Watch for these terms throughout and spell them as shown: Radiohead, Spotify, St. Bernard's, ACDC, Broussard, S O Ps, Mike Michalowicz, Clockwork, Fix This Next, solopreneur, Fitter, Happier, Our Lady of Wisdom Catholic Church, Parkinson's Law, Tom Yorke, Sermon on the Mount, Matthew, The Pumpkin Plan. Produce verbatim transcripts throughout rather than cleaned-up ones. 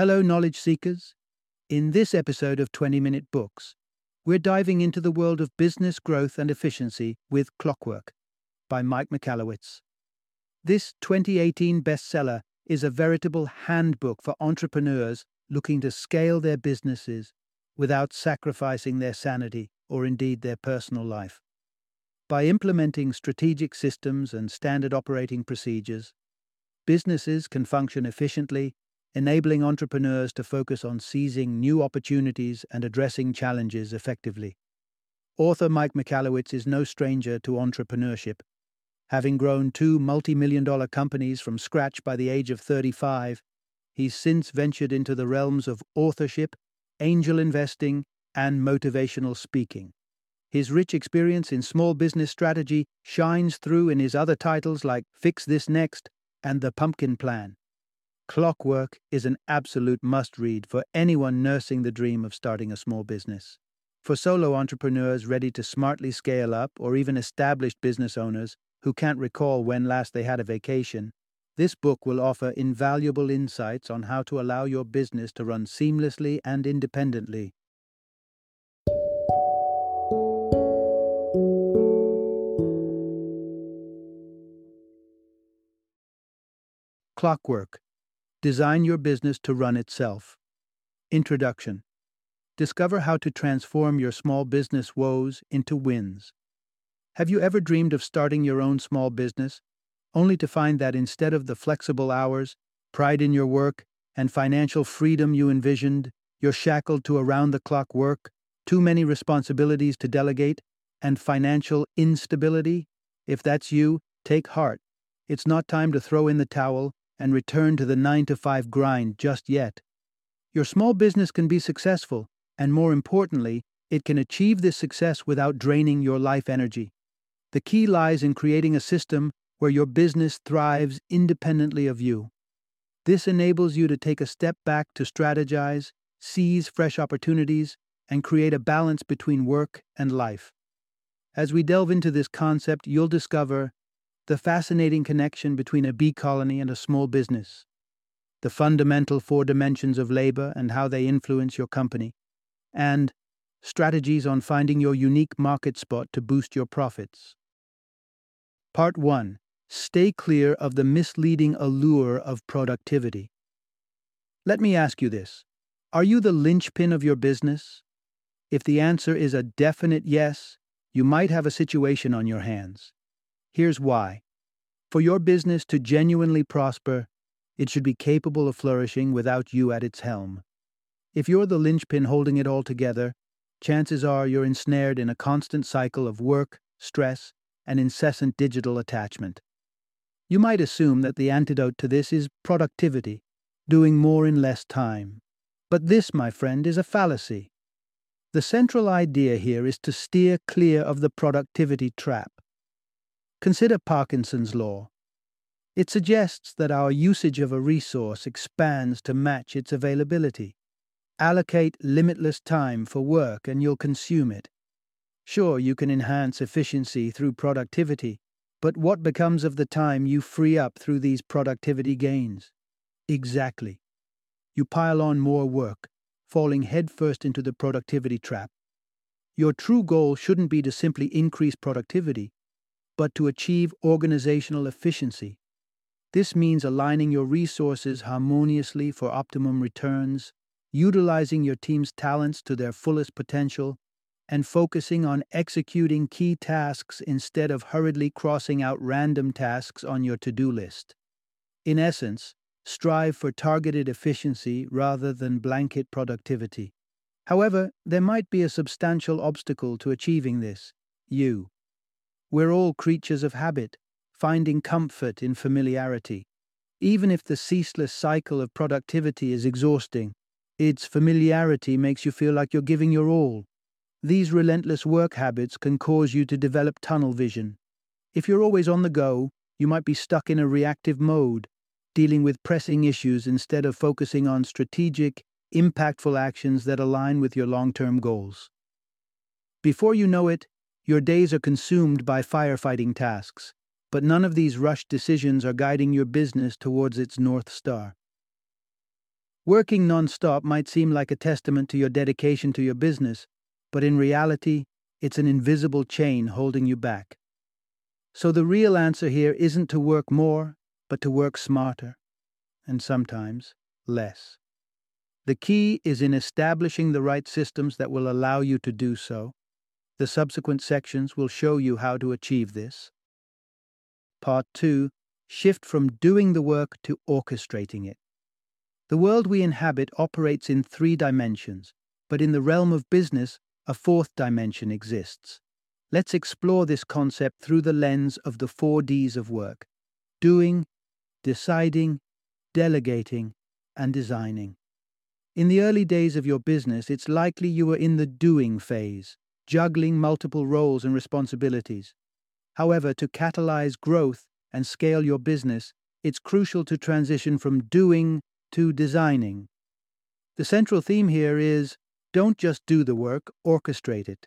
Hello, knowledge seekers. In this episode of twenty minute Books, we're diving into the world of business growth and efficiency with Clockwork by Mike Michalowicz. This twenty eighteen bestseller is a veritable handbook for entrepreneurs looking to scale their businesses without sacrificing their sanity or indeed their personal life. By implementing strategic systems and standard operating procedures, businesses can function efficiently, enabling entrepreneurs to focus on seizing new opportunities and addressing challenges effectively. Author Mike Michalowicz is no stranger to entrepreneurship. Having grown two multi-million dollar companies from scratch by the age of thirty-five, he's since ventured into the realms of authorship, angel investing, and motivational speaking. His rich experience in small business strategy shines through in his other titles like Fix This Next and The Pumpkin Plan. Clockwork is an absolute must-read for anyone nursing the dream of starting a small business. For solo entrepreneurs ready to smartly scale up, or even established business owners who can't recall when last they had a vacation, this book will offer invaluable insights on how to allow your business to run seamlessly and independently. Clockwork. Design your business to run itself. Introduction. Discover how to transform your small business woes into wins. Have you ever dreamed of starting your own small business, only to find that instead of the flexible hours, pride in your work, and financial freedom you envisioned, you're shackled to around-the-clock work, too many responsibilities to delegate, and financial instability? If that's you, take heart. It's not time to throw in the towel and return to the nine to five grind just yet. Your small business can be successful, and more importantly, it can achieve this success without draining your life energy. The key lies in creating a system where your business thrives independently of you. This enables you to take a step back to strategize, seize fresh opportunities, and create a balance between work and life. As we delve into this concept, you'll discover the fascinating connection between a bee colony and a small business, the fundamental four dimensions of labor and how they influence your company, and strategies on finding your unique market spot to boost your profits. Part one. Stay clear of the misleading allure of productivity. Let me ask you this. Are you the linchpin of your business? If the answer is a definite yes, you might have a situation on your hands. Here's why. For your business to genuinely prosper, it should be capable of flourishing without you at its helm. If you're the linchpin holding it all together, chances are you're ensnared in a constant cycle of work, stress, and incessant digital attachment. You might assume that the antidote to this is productivity, doing more in less time. But this, my friend, is a fallacy. The central idea here is to steer clear of the productivity trap. Consider Parkinson's Law. It suggests that our usage of a resource expands to match its availability. Allocate limitless time for work and you'll consume it. Sure, you can enhance efficiency through productivity, but what becomes of the time you free up through these productivity gains? Exactly. You pile on more work, falling headfirst into the productivity trap. Your true goal shouldn't be to simply increase productivity, but to achieve organizational efficiency. This means aligning your resources harmoniously for optimum returns, utilizing your team's talents to their fullest potential, and focusing on executing key tasks instead of hurriedly crossing out random tasks on your to-do list. In essence, strive for targeted efficiency rather than blanket productivity. However, there might be a substantial obstacle to achieving this: you. We're all creatures of habit, finding comfort in familiarity. Even if the ceaseless cycle of productivity is exhausting, its familiarity makes you feel like you're giving your all. These relentless work habits can cause you to develop tunnel vision. If you're always on the go, you might be stuck in a reactive mode, dealing with pressing issues instead of focusing on strategic, impactful actions that align with your long-term goals. Before you know it, your days are consumed by firefighting tasks, but none of these rushed decisions are guiding your business towards its North Star. Working non-stop might seem like a testament to your dedication to your business, but in reality, it's an invisible chain holding you back. So the real answer here isn't to work more, but to work smarter, and sometimes less. The key is in establishing the right systems that will allow you to do so. The subsequent sections will show you how to achieve this. Part two. Shift from doing the work to orchestrating it. The world we inhabit operates in three dimensions, but in the realm of business, a fourth dimension exists. Let's explore this concept through the lens of the four D's of work: doing, deciding, delegating, and designing. In the early days of your business, it's likely you were in the doing phase, juggling multiple roles and responsibilities. However, to catalyze growth and scale your business, it's crucial to transition from doing to designing. The central theme here is, don't just do the work, orchestrate it.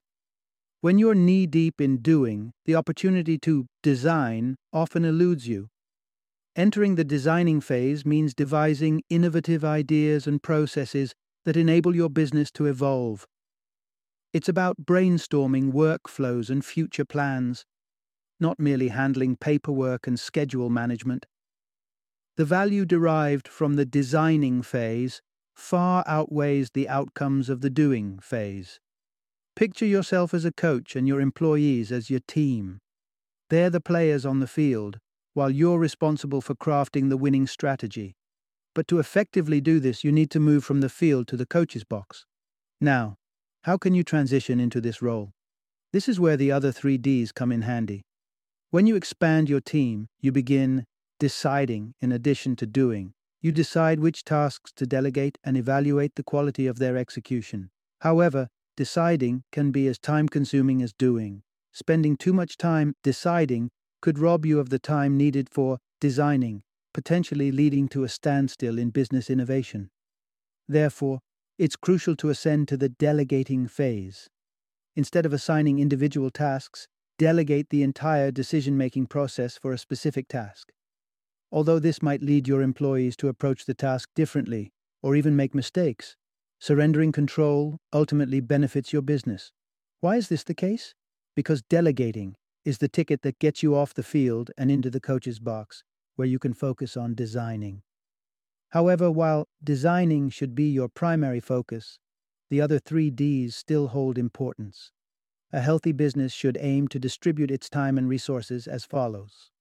When you're knee-deep in doing, the opportunity to design often eludes you. Entering the designing phase means devising innovative ideas and processes that enable your business to evolve. It's about brainstorming workflows and future plans, not merely handling paperwork and schedule management. The value derived from the designing phase far outweighs the outcomes of the doing phase. Picture yourself as a coach and your employees as your team. They're the players on the field, while you're responsible for crafting the winning strategy. But to effectively do this, you need to move from the field to the coach's box. Now, how can you transition into this role? This is where the other three D's come in handy. When you expand your team, you begin deciding in addition to doing. You decide which tasks to delegate and evaluate the quality of their execution. However, deciding can be as time-consuming as doing. Spending too much time deciding could rob you of the time needed for designing, potentially leading to a standstill in business innovation. Therefore, it's crucial to ascend to the delegating phase. Instead of assigning individual tasks, delegate the entire decision-making process for a specific task. Although this might lead your employees to approach the task differently or even make mistakes, surrendering control ultimately benefits your business. Why is this the case? Because delegating is the ticket that gets you off the field and into the coach's box, where you can focus on designing. However, while designing should be your primary focus, the other three D's still hold importance. A healthy business should aim to distribute its time and resources as follows: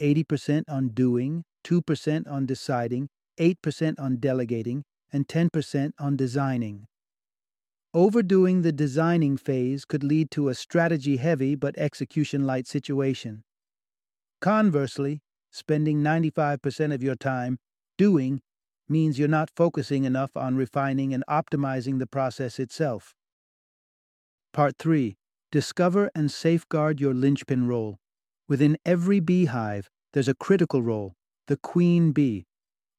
eighty percent on doing, two percent on deciding, eight percent on delegating, and ten percent on designing. Overdoing the designing phase could lead to a strategy-heavy but execution-light situation. Conversely, spending ninety-five percent of your time doing means you're not focusing enough on refining and optimizing the process itself. Part three. Discover and safeguard your linchpin role. Within every beehive, there's a critical role, the queen bee.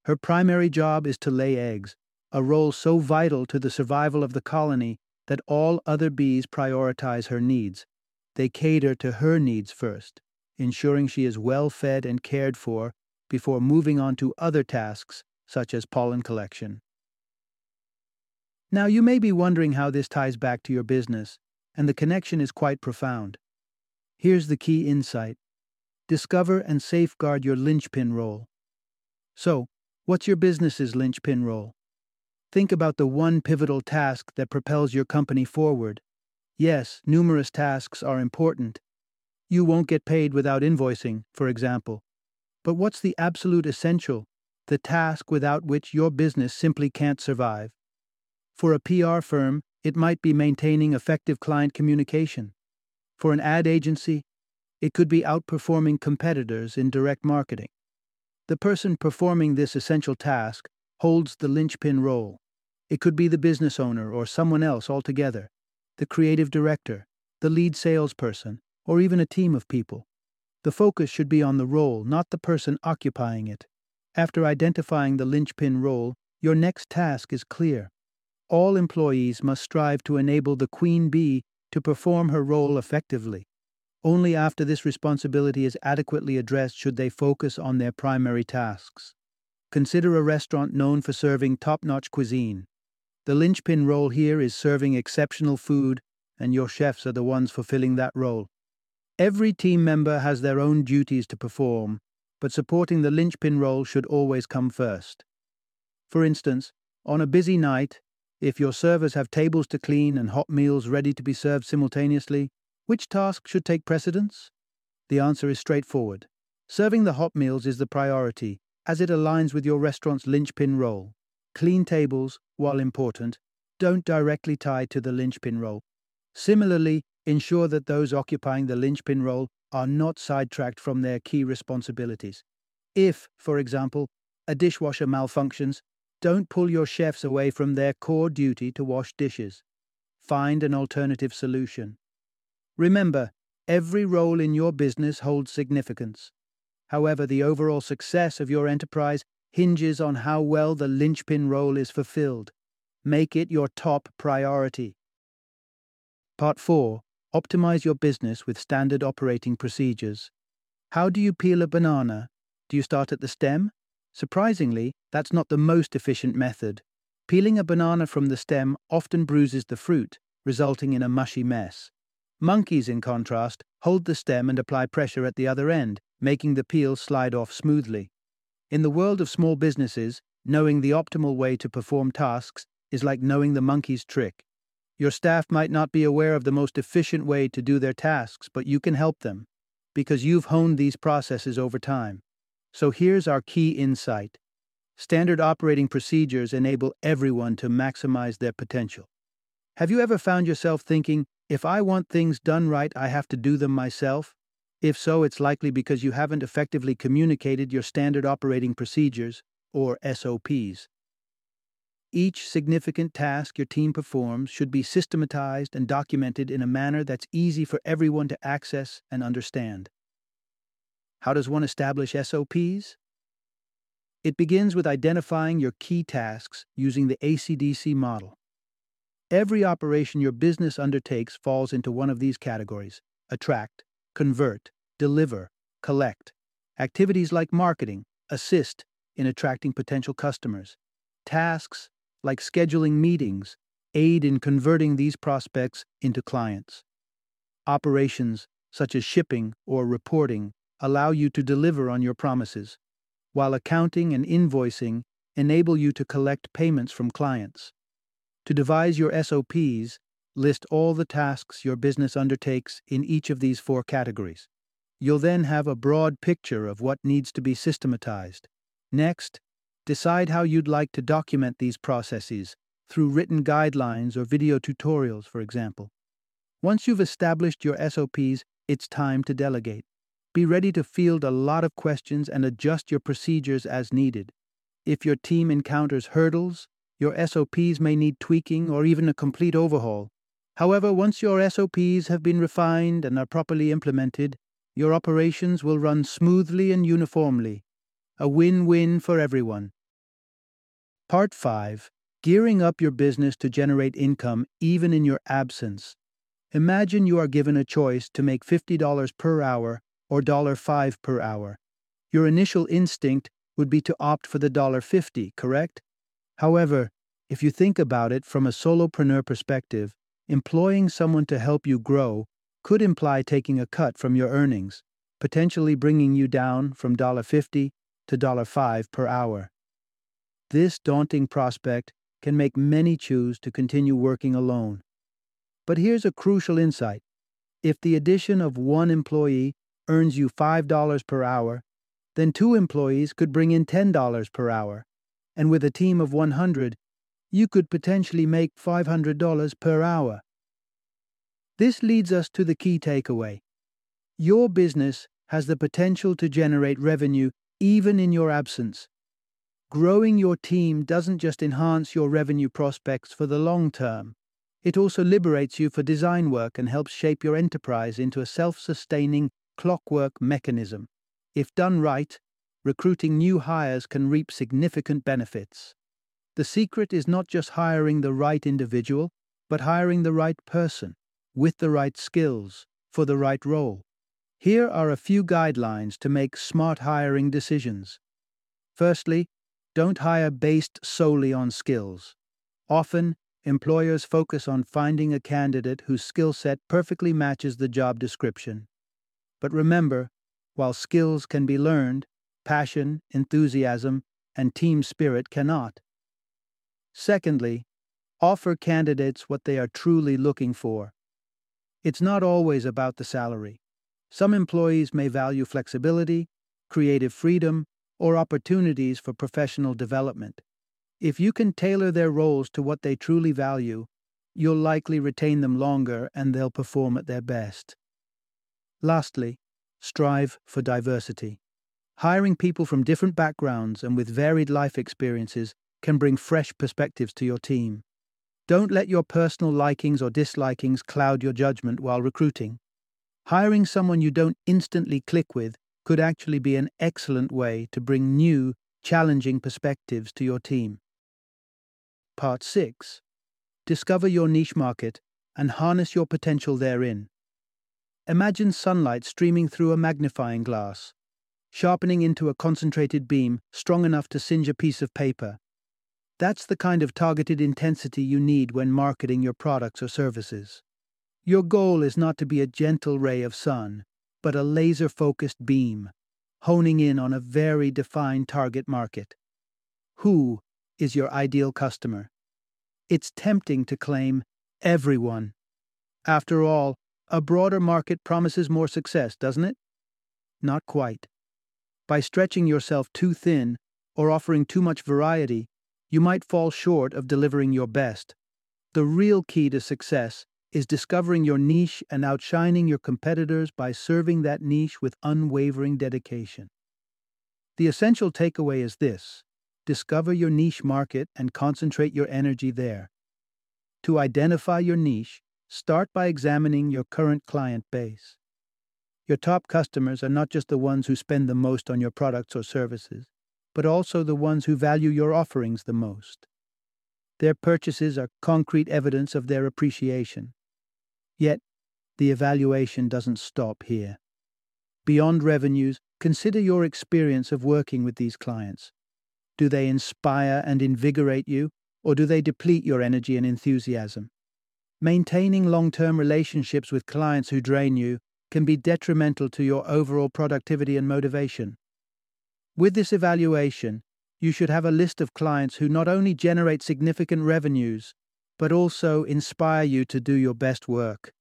Her primary job is to lay eggs, a role so vital to the survival of the colony that all other bees prioritize her needs. They cater to her needs first, ensuring she is well fed and cared for before moving on to other tasks such as pollen collection. Now, you may be wondering how this ties back to your business, and the connection is quite profound. Here's the key insight: discover and safeguard your linchpin role. So, what's your business's linchpin role? Think about the one pivotal task that propels your company forward. Yes, numerous tasks are important. You won't get paid without invoicing, for example. But what's the absolute essential, the task without which your business simply can't survive? For a P R firm, it might be maintaining effective client communication. For an ad agency, it could be outperforming competitors in direct marketing. The person performing this essential task holds the linchpin role. It could be the business owner or someone else altogether, the creative director, the lead salesperson, or even a team of people. The focus should be on the role, not the person occupying it. After identifying the linchpin role, your next task is clear. All employees must strive to enable the queen bee to perform her role effectively. Only after this responsibility is adequately addressed should they focus on their primary tasks. Consider a restaurant known for serving top-notch cuisine. The linchpin role here is serving exceptional food, and your chefs are the ones fulfilling that role. Every team member has their own duties to perform, but supporting the linchpin role should always come first. For instance, on a busy night, if your servers have tables to clean and hot meals ready to be served simultaneously, which task should take precedence? The answer is straightforward. Serving the hot meals is the priority, as it aligns with your restaurant's linchpin role. Clean tables, while important, don't directly tie to the linchpin role. Similarly, ensure that those occupying the linchpin role are not sidetracked from their key responsibilities. If, for example, a dishwasher malfunctions, don't pull your chefs away from their core duty to wash dishes. Find an alternative solution. Remember, every role in your business holds significance. However, the overall success of your enterprise hinges on how well the linchpin role is fulfilled. Make it your top priority. Part four. Optimize your business with standard operating procedures. How do you peel a banana? Do you start at the stem? Surprisingly, that's not the most efficient method. Peeling a banana from the stem often bruises the fruit, resulting in a mushy mess. Monkeys, in contrast, hold the stem and apply pressure at the other end, making the peel slide off smoothly. In the world of small businesses, knowing the optimal way to perform tasks is like knowing the monkey's trick. Your staff might not be aware of the most efficient way to do their tasks, but you can help them, because you've honed these processes over time. So here's our key insight. Standard operating procedures enable everyone to maximize their potential. Have you ever found yourself thinking, if I want things done right, I have to do them myself? If so, it's likely because you haven't effectively communicated your standard operating procedures, or S O Ps. Each significant task your team performs should be systematized and documented in a manner that's easy for everyone to access and understand. How does one establish S O Ps? It begins with identifying your key tasks using the A C D C model. Every operation your business undertakes falls into one of these categories: attract, convert, deliver, collect. Activities like marketing assist in attracting potential customers. Tasks like scheduling meetings aid in converting these prospects into clients. Operations such as shipping or reporting allow you to deliver on your promises, while accounting and invoicing enable you to collect payments from clients. To devise your S O Ps, list all the tasks your business undertakes in each of these four categories. You'll then have a broad picture of what needs to be systematized. Next, decide how you'd like to document these processes through written guidelines or video tutorials, for example. Once you've established your S O Ps, it's time to delegate. Be ready to field a lot of questions and adjust your procedures as needed. If your team encounters hurdles, your S O Ps may need tweaking or even a complete overhaul. However, once your S O Ps have been refined and are properly implemented, your operations will run smoothly and uniformly. A win-win for everyone. Part five. Gearing up your business to generate income even in your absence. Imagine you are given a choice to make fifty dollars per hour or one dollar and five cents per hour. Your initial instinct would be to opt for the one dollar and fifty cents, correct? However, if you think about it from a solopreneur perspective, employing someone to help you grow could imply taking a cut from your earnings, potentially bringing you down from one dollar and fifty cents to one dollar and five cents per hour. This daunting prospect can make many choose to continue working alone. But here's a crucial insight. If the addition of one employee earns you five dollars per hour, then two employees could bring in ten dollars per hour, and with a team of one hundred, you could potentially make five hundred dollars per hour. This leads us to the key takeaway. Your business has the potential to generate revenue even in your absence. Growing your team doesn't just enhance your revenue prospects for the long term. It also liberates you for design work and helps shape your enterprise into a self-sustaining, clockwork mechanism. If done right, recruiting new hires can reap significant benefits. The secret is not just hiring the right individual, but hiring the right person, with the right skills, for the right role. Here are a few guidelines to make smart hiring decisions. Firstly, don't hire based solely on skills. Often, employers focus on finding a candidate whose skill set perfectly matches the job description. But remember, while skills can be learned, passion, enthusiasm, and team spirit cannot. Secondly, offer candidates what they are truly looking for. It's not always about the salary. Some employees may value flexibility, creative freedom, or opportunities for professional development. If you can tailor their roles to what they truly value, you'll likely retain them longer and they'll perform at their best. Lastly, strive for diversity. Hiring people from different backgrounds and with varied life experiences can bring fresh perspectives to your team. Don't let your personal likings or dislikings cloud your judgment while recruiting. Hiring someone you don't instantly click with could actually be an excellent way to bring new, challenging perspectives to your team. Part six. Discover your niche market and harness your potential therein. Imagine sunlight streaming through a magnifying glass, sharpening into a concentrated beam strong enough to singe a piece of paper. That's the kind of targeted intensity you need when marketing your products or services. Your goal is not to be a gentle ray of sun, but a laser-focused beam, honing in on a very defined target market. Who is your ideal customer? It's tempting to claim everyone. After all, a broader market promises more success, doesn't it? Not quite. By stretching yourself too thin or offering too much variety, you might fall short of delivering your best. The real key to success is discovering your niche and outshining your competitors by serving that niche with unwavering dedication. The essential takeaway is this: discover your niche market and concentrate your energy there. To identify your niche, start by examining your current client base. Your top customers are not just the ones who spend the most on your products or services, but also the ones who value your offerings the most. Their purchases are concrete evidence of their appreciation. Yet, the evaluation doesn't stop here. Beyond revenues, consider your experience of working with these clients. Do they inspire and invigorate you, or do they deplete your energy and enthusiasm? Maintaining long-term relationships with clients who drain you can be detrimental to your overall productivity and motivation. With this evaluation, you should have a list of clients who not only generate significant revenues, but also inspire you to do your best work.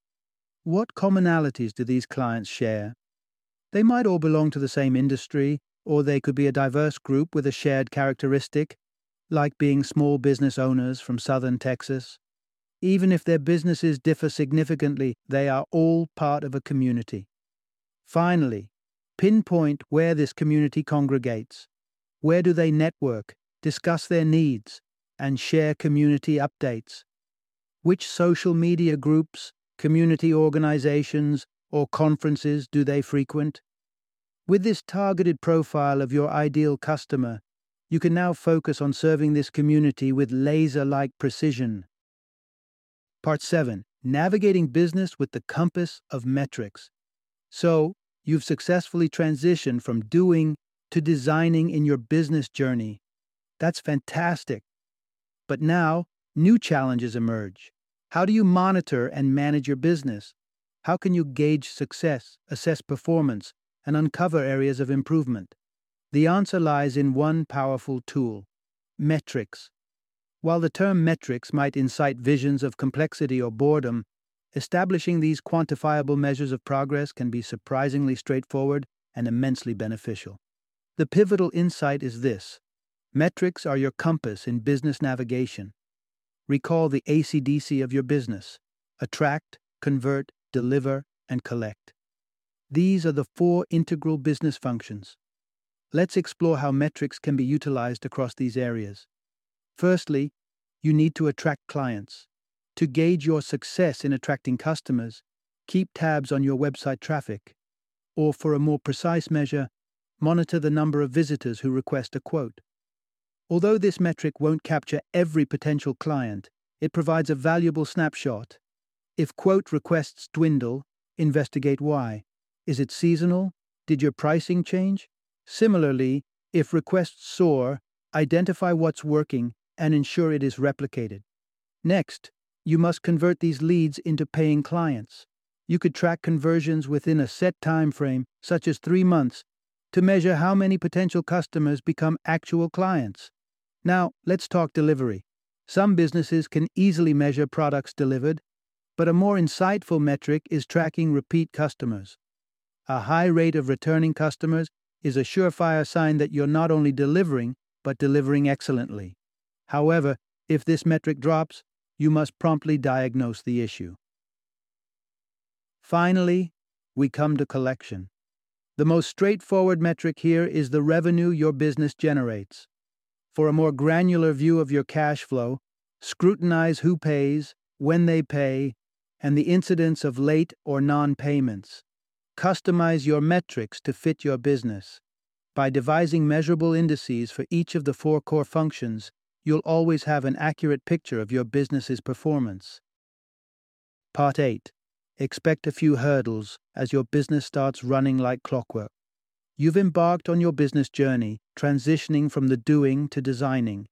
What commonalities do these clients share? They might all belong to the same industry, or they could be a diverse group with a shared characteristic, like being small business owners from southern Texas. Even if their businesses differ significantly, they are all part of a community. Finally, pinpoint where this community congregates. Where do they network, discuss their needs, and share community updates? Which social media groups, community organizations, or conferences do they frequent? With this targeted profile of your ideal customer, you can now focus on serving this community with laser-like precision. Part seven. Navigating business with the compass of metrics. So, you've successfully transitioned from doing to designing in your business journey. That's fantastic. But now, new challenges emerge. How do you monitor and manage your business? How can you gauge success, assess performance, and uncover areas of improvement? The answer lies in one powerful tool: metrics. While the term metrics might incite visions of complexity or boredom, establishing these quantifiable measures of progress can be surprisingly straightforward and immensely beneficial. The pivotal insight is this: metrics are your compass in business navigation. Recall the A C D C of your business: attract, convert, deliver, and collect. These are the four integral business functions. Let's explore how metrics can be utilized across these areas. Firstly, you need to attract clients. To gauge your success in attracting customers, keep tabs on your website traffic. Or for a more precise measure, monitor the number of visitors who request a quote. Although this metric won't capture every potential client, it provides a valuable snapshot. If quote requests dwindle, investigate why. Is it seasonal? Did your pricing change? Similarly, if requests soar, identify what's working, and ensure it is replicated. Next, you must convert these leads into paying clients. You could track conversions within a set time frame, such as three months, to measure how many potential customers become actual clients. Now, let's talk delivery. Some businesses can easily measure products delivered, but a more insightful metric is tracking repeat customers. A high rate of returning customers is a surefire sign that you're not only delivering, but delivering excellently. However, if this metric drops, you must promptly diagnose the issue. Finally, we come to collection. The most straightforward metric here is the revenue your business generates. For a more granular view of your cash flow, scrutinize who pays, when they pay, and the incidence of late or non-payments. Customize your metrics to fit your business. By devising measurable indices for each of the four core functions, you'll always have an accurate picture of your business's performance. Part eight. Expect a few hurdles as your business starts running like clockwork. You've embarked on your business journey, transitioning from the doing to designing.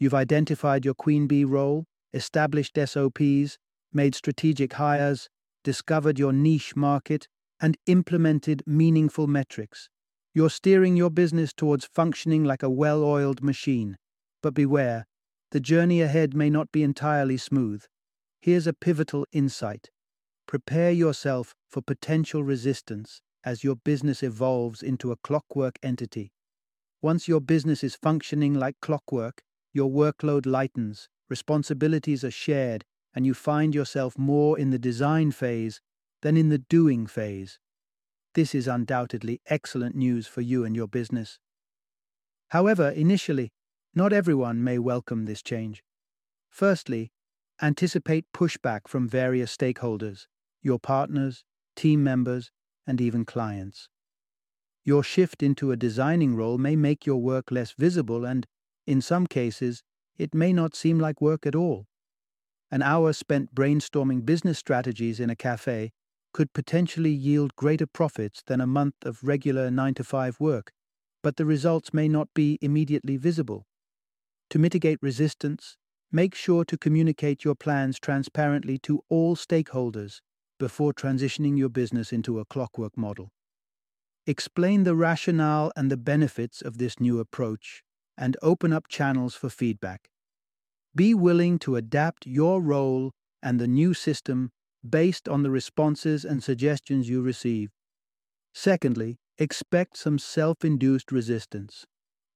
You've identified your queen bee role, established S O Ps, made strategic hires, discovered your niche market, and implemented meaningful metrics. You're steering your business towards functioning like a well-oiled machine. But beware, the journey ahead may not be entirely smooth. Here's a pivotal insight. Prepare yourself for potential resistance as your business evolves into a clockwork entity. Once your business is functioning like clockwork, your workload lightens, responsibilities are shared, and you find yourself more in the design phase than in the doing phase. This is undoubtedly excellent news for you and your business. However, initially, not everyone may welcome this change. Firstly, anticipate pushback from various stakeholders, your partners, team members, and even clients. Your shift into a designing role may make your work less visible and, in some cases, it may not seem like work at all. An hour spent brainstorming business strategies in a cafe could potentially yield greater profits than a month of regular nine to five work, but the results may not be immediately visible. To mitigate resistance, make sure to communicate your plans transparently to all stakeholders before transitioning your business into a clockwork model. Explain the rationale and the benefits of this new approach and open up channels for feedback. Be willing to adapt your role and the new system based on the responses and suggestions you receive. Secondly, expect some self-induced resistance.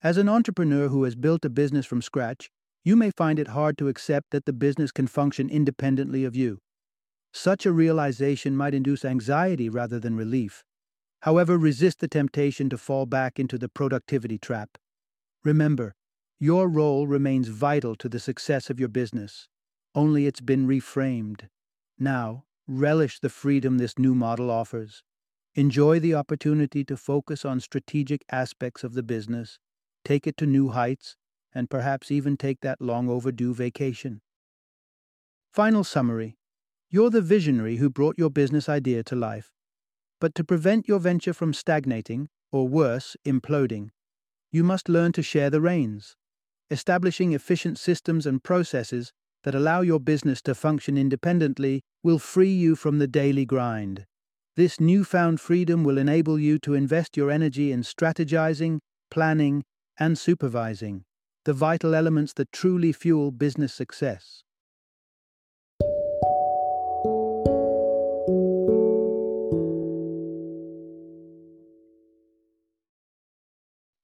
As an entrepreneur who has built a business from scratch, you may find it hard to accept that the business can function independently of you. Such a realization might induce anxiety rather than relief. However, resist the temptation to fall back into the productivity trap. Remember, your role remains vital to the success of your business. Only it's been reframed. Now, relish the freedom this new model offers. Enjoy the opportunity to focus on strategic aspects of the business, take it to new heights, and perhaps even take that long overdue vacation. Final summary. You're the visionary who brought your business idea to life. But to prevent your venture from stagnating, or worse, imploding, you must learn to share the reins. Establishing efficient systems and processes that allow your business to function independently will free you from the daily grind. This newfound freedom will enable you to invest your energy in strategizing, planning, and supervising, the vital elements that truly fuel business success.